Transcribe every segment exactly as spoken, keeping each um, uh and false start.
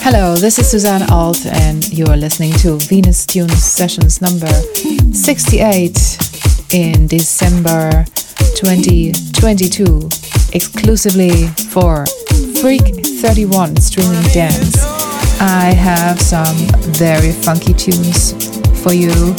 Hello, this is Suzanne Alt and you are listening to Venus Tunes Sessions number sixty-eight in December twenty twenty-two, exclusively for Freak thirty-one Streaming Dance. I have some very funky tunes for you,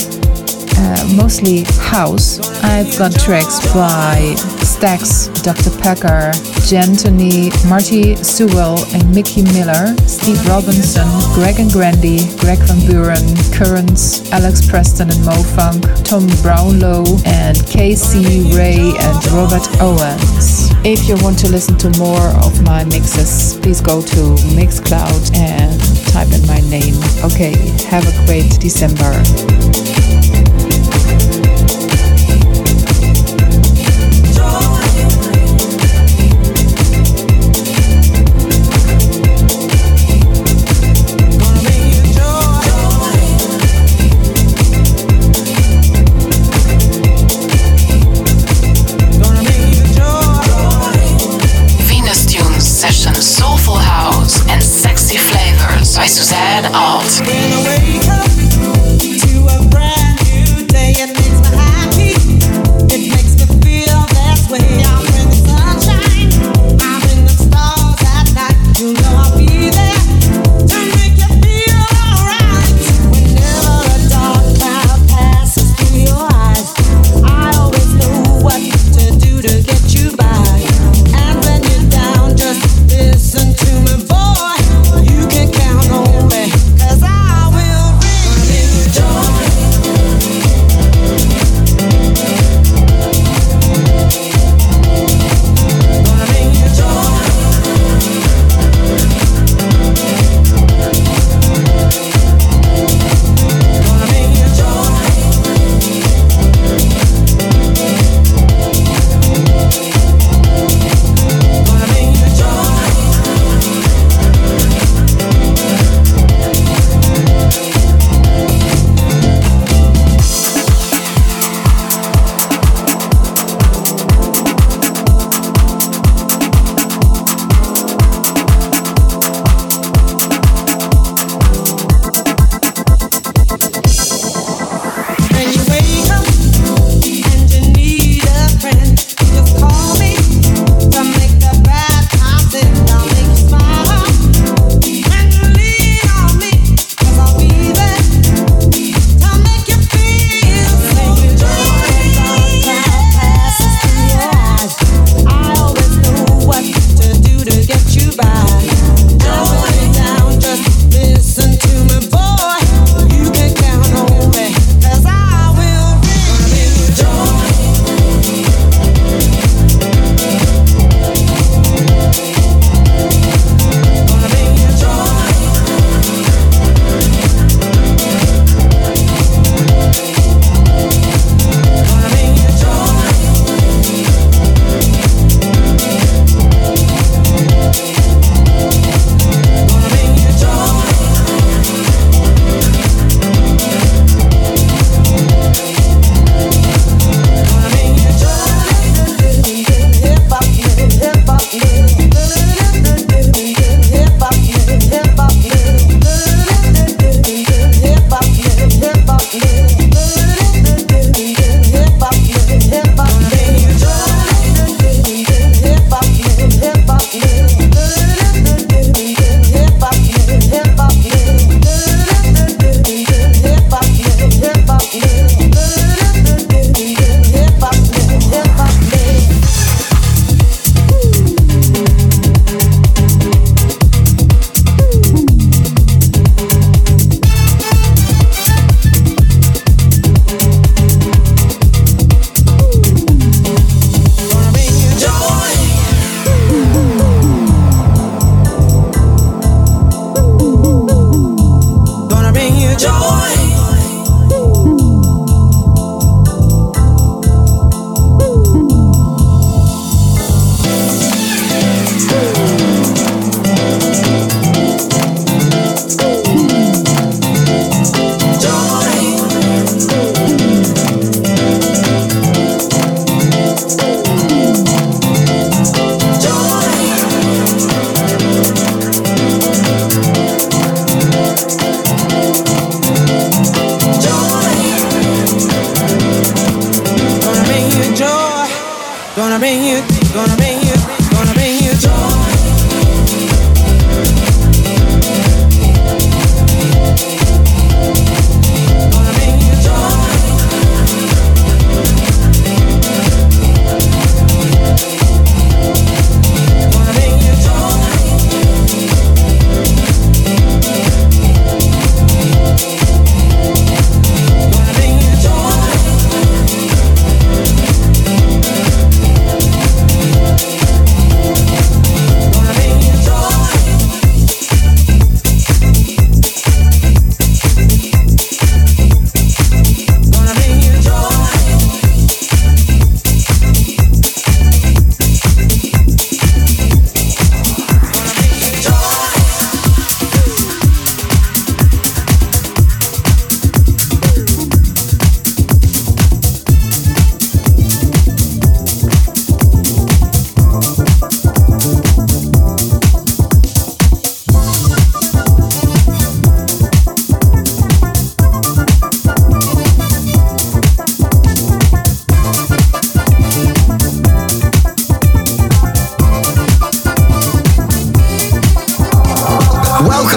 uh, mostly house. I've got tracks by Stax, Doctor Packer, Gentoni, Marty Sewell and Mickey Miller, Steve Robinson, Greg and Grandy, Greg Van Buren, Currents, Alex Preston and Mo Funk, Tom Brownlow and K C Ray and Robert Owens. If you want to listen to more of my mixes, please go to Mixcloud and type in my name. Okay, have a great December. Listen to me, boy, you can count on me, 'cause I will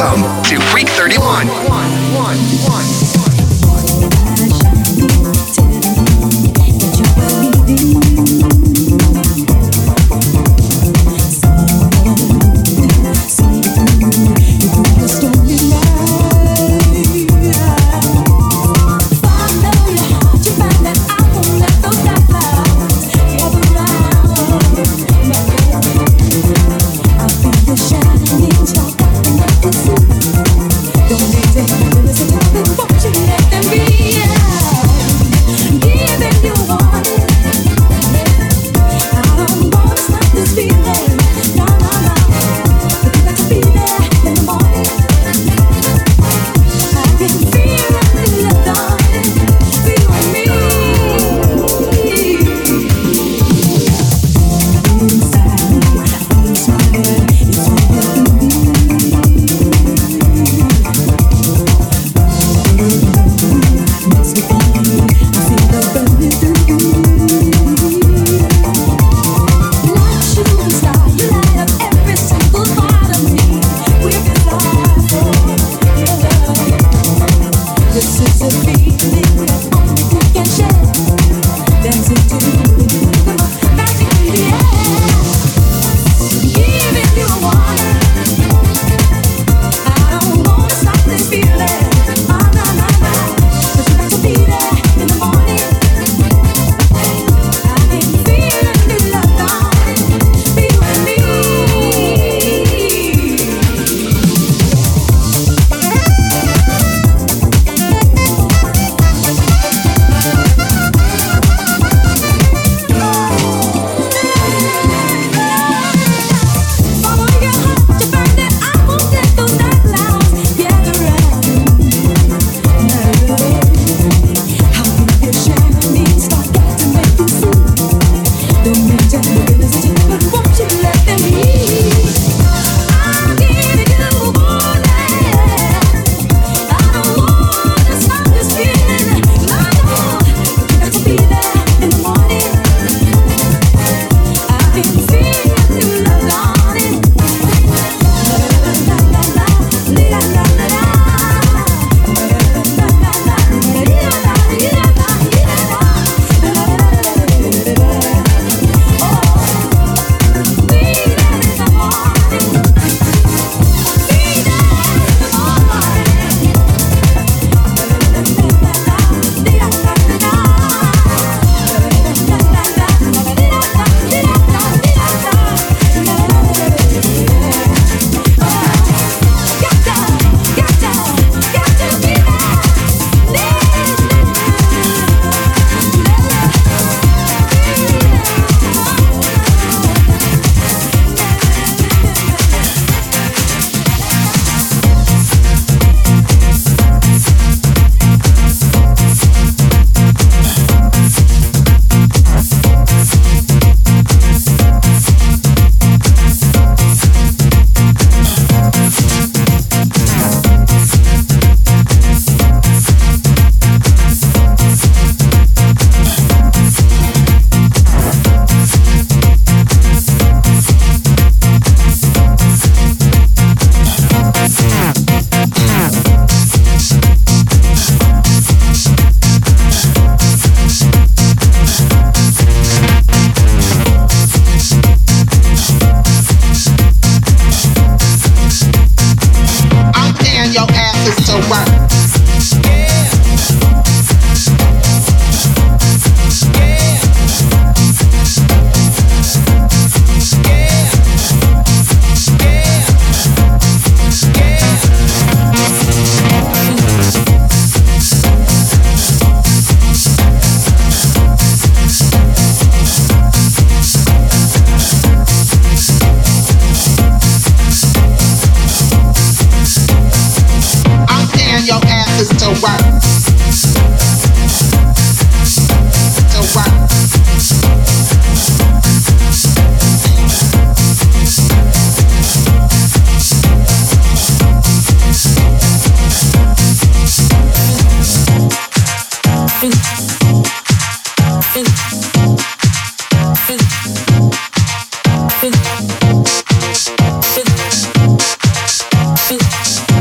Welcome to Freak thirty-one. One, one, one, one. Thank you.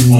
If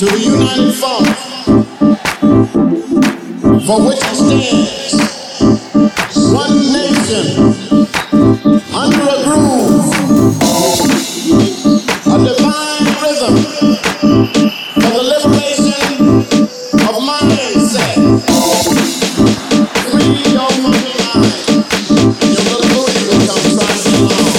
to the united front for which it stands, one nation, under a groove, a divine rhythm for the liberation of mindset. Free your money mind, your little booty will come trotting along.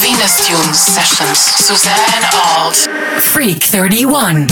Venus Tunes Sessions, Suzanne Alt, Freak thirty-one.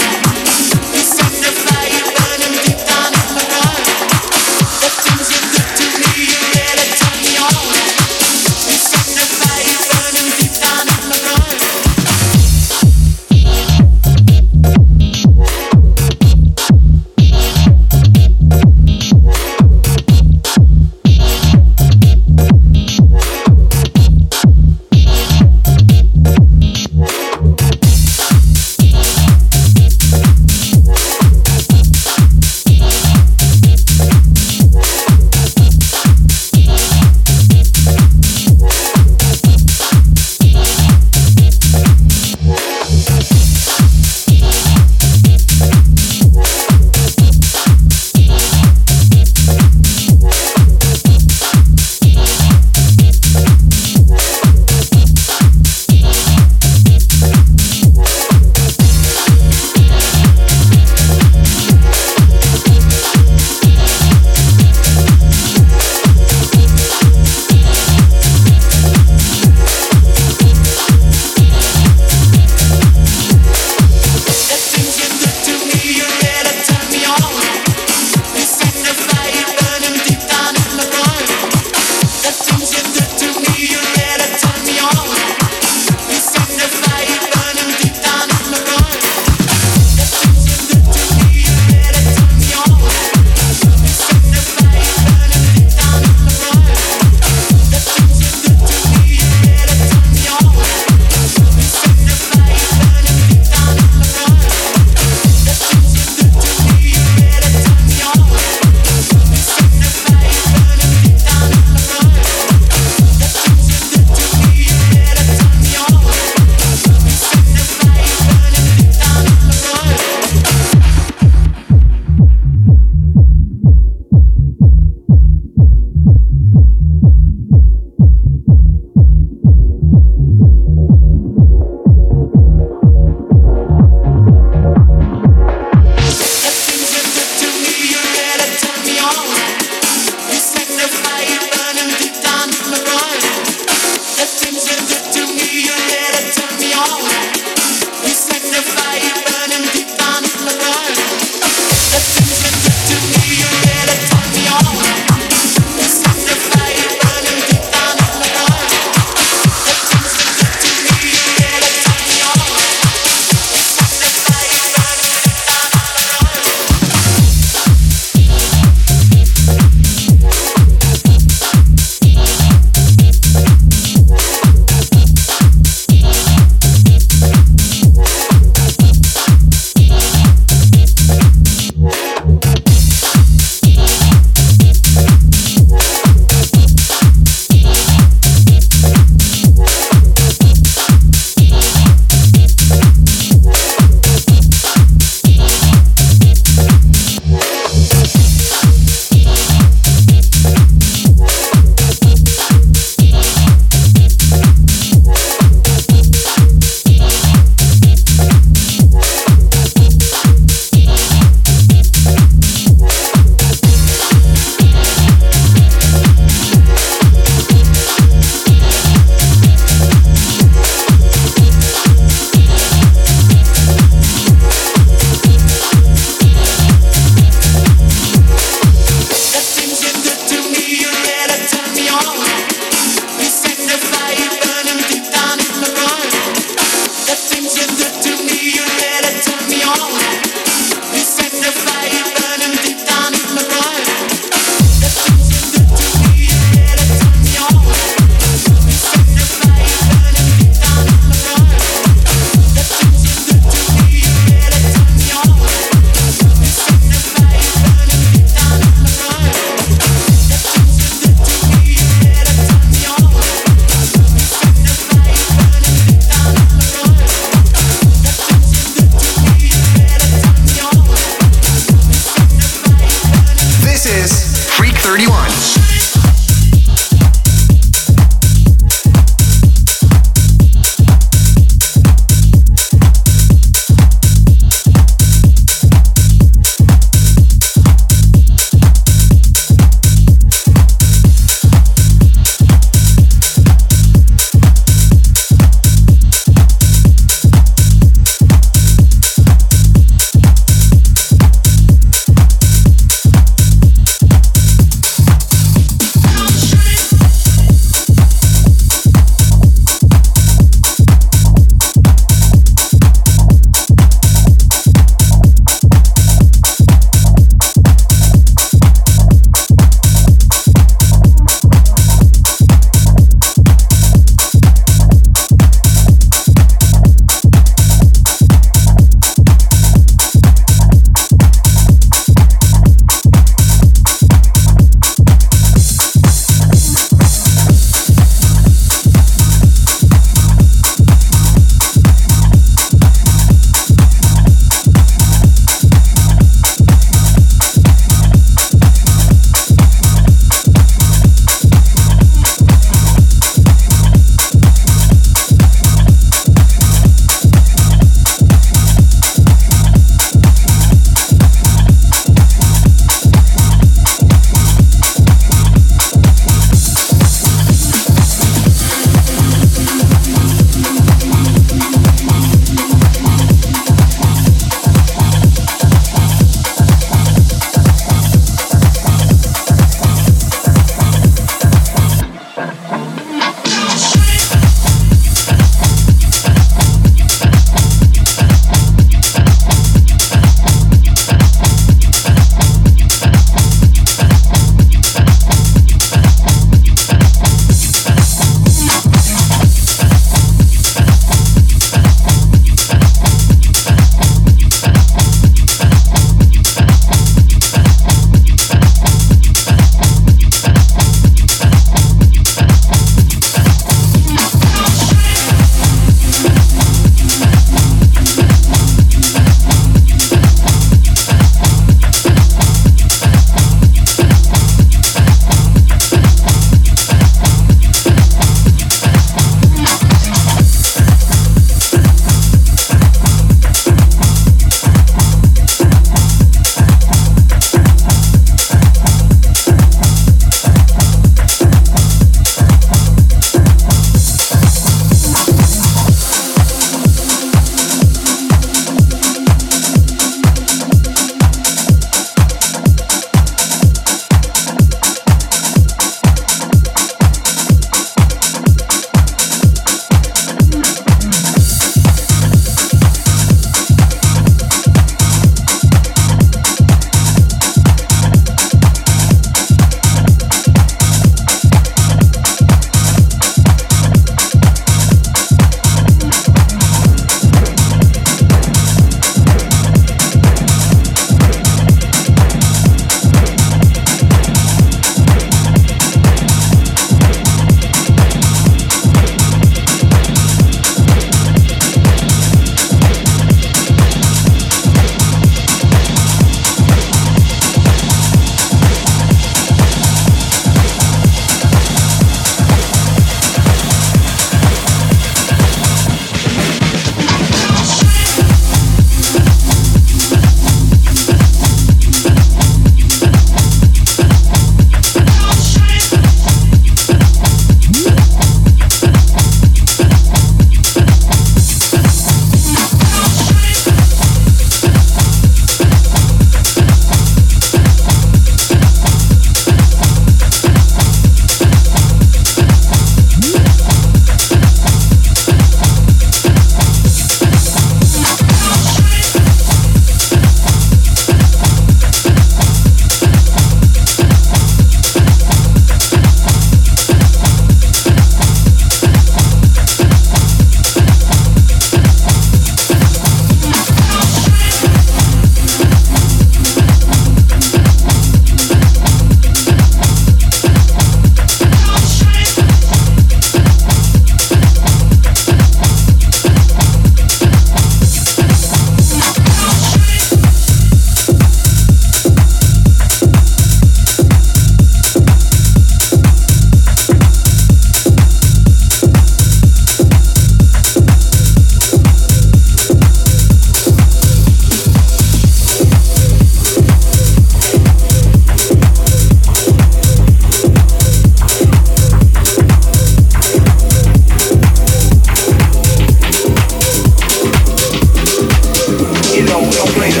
You know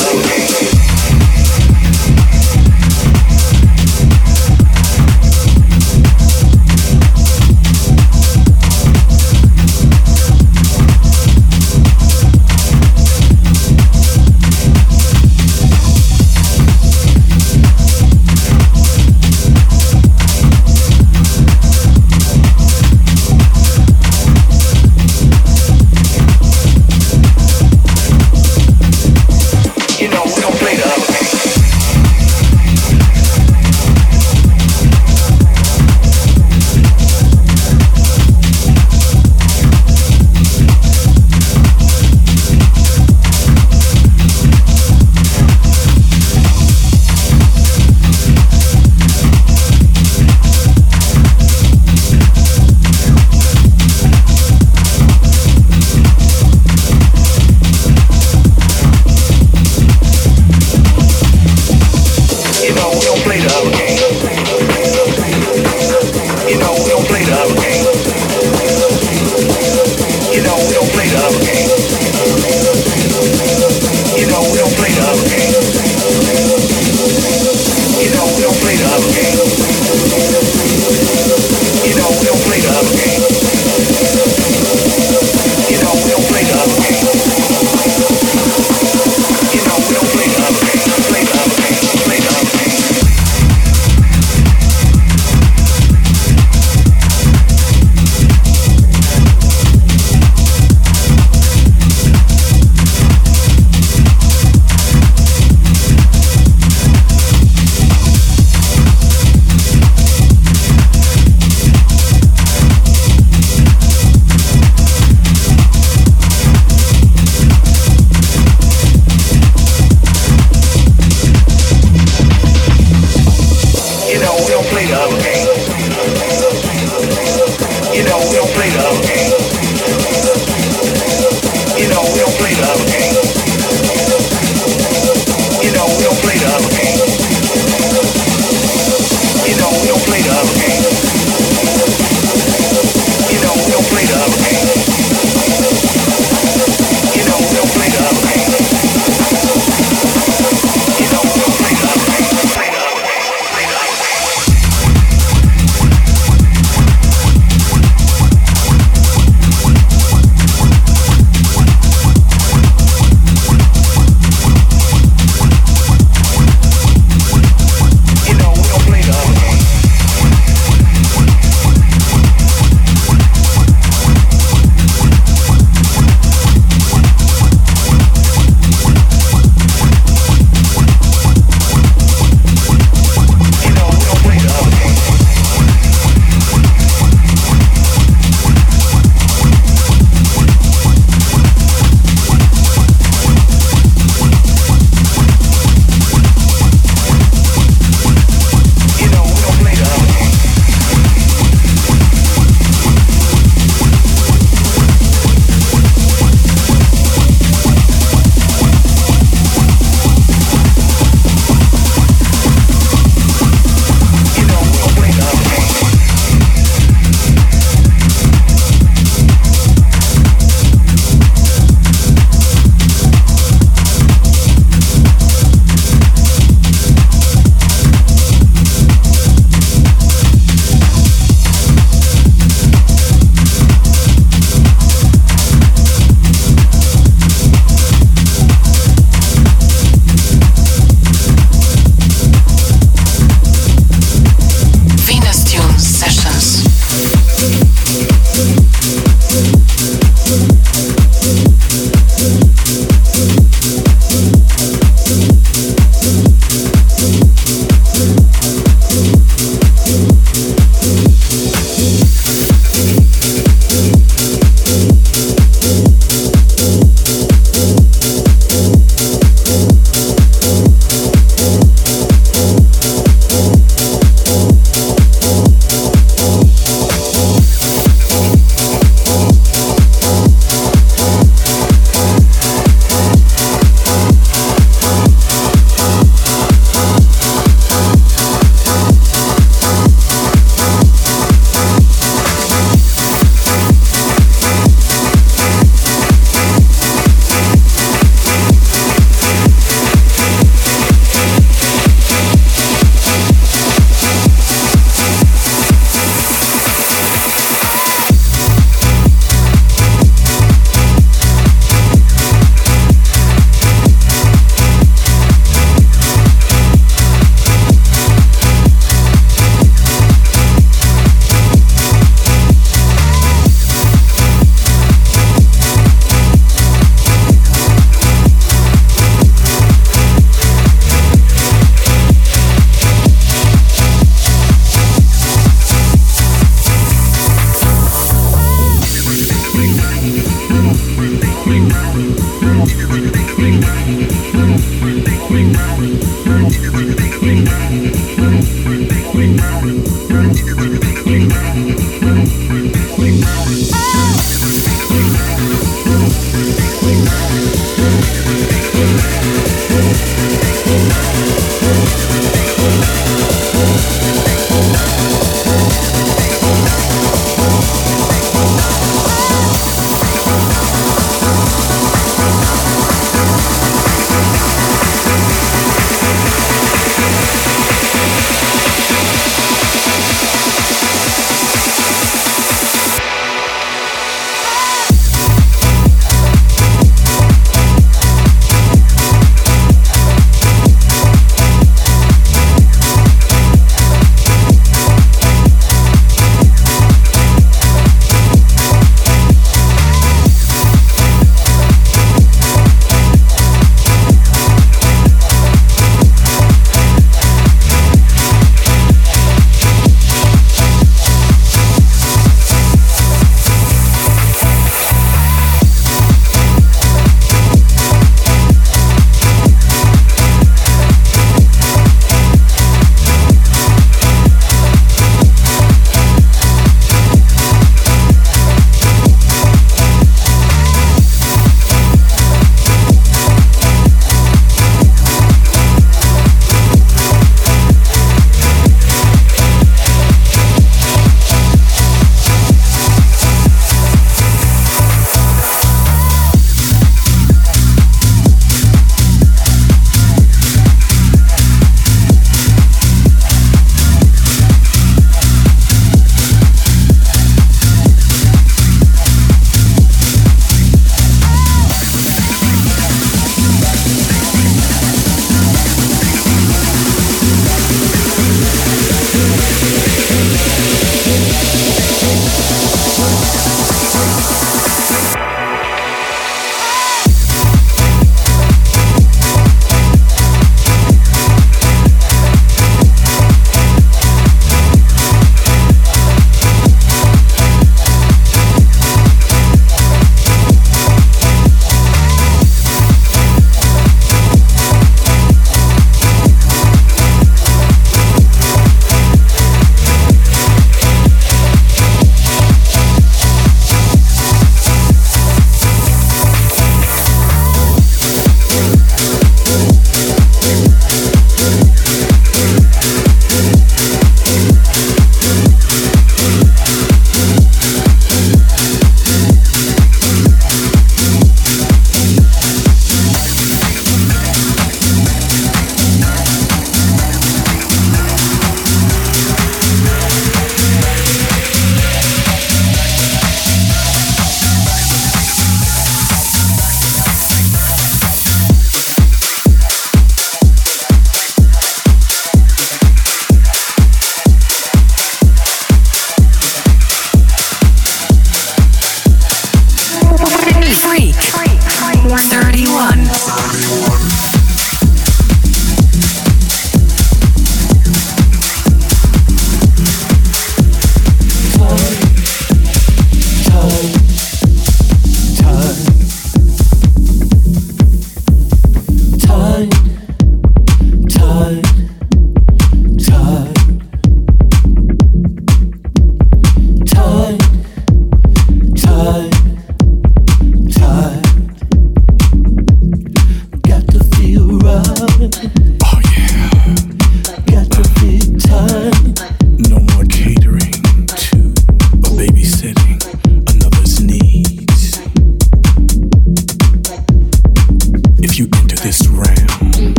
into this realm, you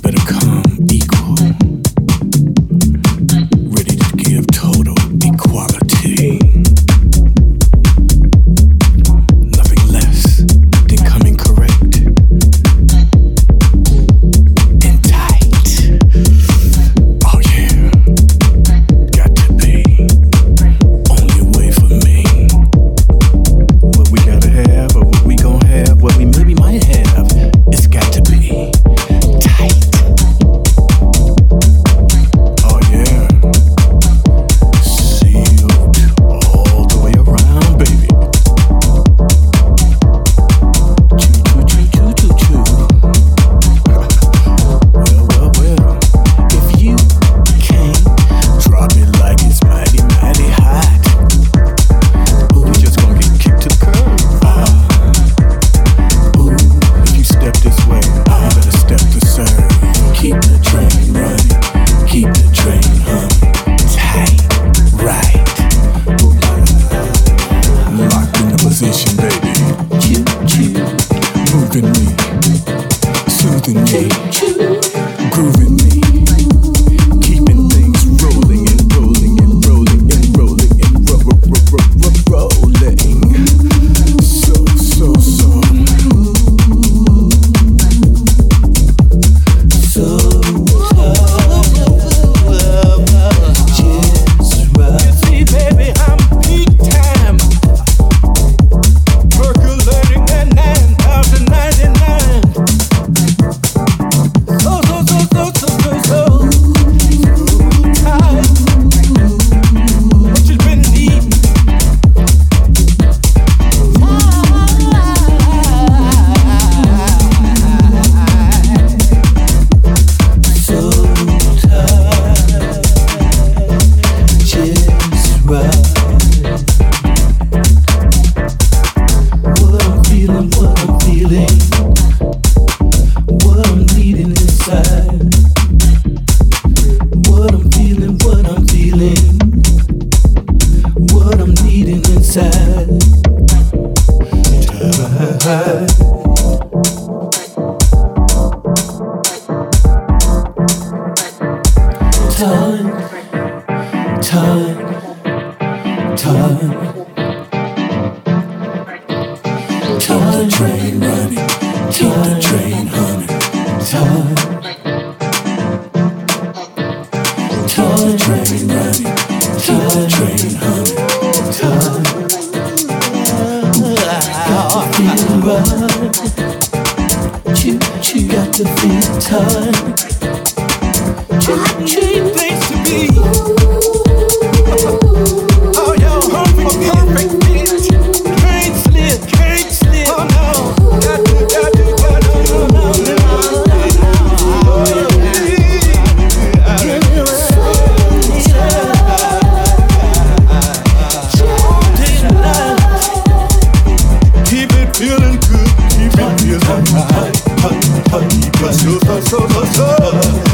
better come equal, ready to give total equality. Nothing less than coming correct and tight. Oh yeah, got to be only way for me. What we gotta have or what we gonna have, what we maybe might have, it's got to be tight. Oh yeah, sealed all the way around, baby. Choo choo choo choo choo choo. Well well well, if you can't drop it like it's mighty mighty hot, ooh, we just gonna get kicked to the curb. Ah. Ooh, if you step this way, I better step to serve. Keep the train running, keep the train humming. Tight, right. Locked in the position, baby. Choo choo, moving me, soothing me, grooving me, keeping things rolling and rolling and rolling and rolling and ro- ro- ro- ro- ro- rolling. So so so so. Just right. You see, baby, I'm peak time, percolating at nine thousand ninety-nine. So, so, so, so, so, so, so tight. What you been needing? So tight, just right. What I'm feeling, what I'm feeling, what I'm needing inside. What I'm feeling, what I'm feeling, what I'm needing inside. Tight. Tight, tight, tight. Keep the train running, keep the train humming. Tight. Keep the train running, keep the train humming. Tight. Got to feel right. Choo choo, got to feel tight. Choo choo, place to be. Oh, yo, perfect, perfect bitch. Can't slip, can't slip. Oh no, got to, got to, got to, got to, Keep it feeling good, keep it feeling high. Keep it so, so, so, so.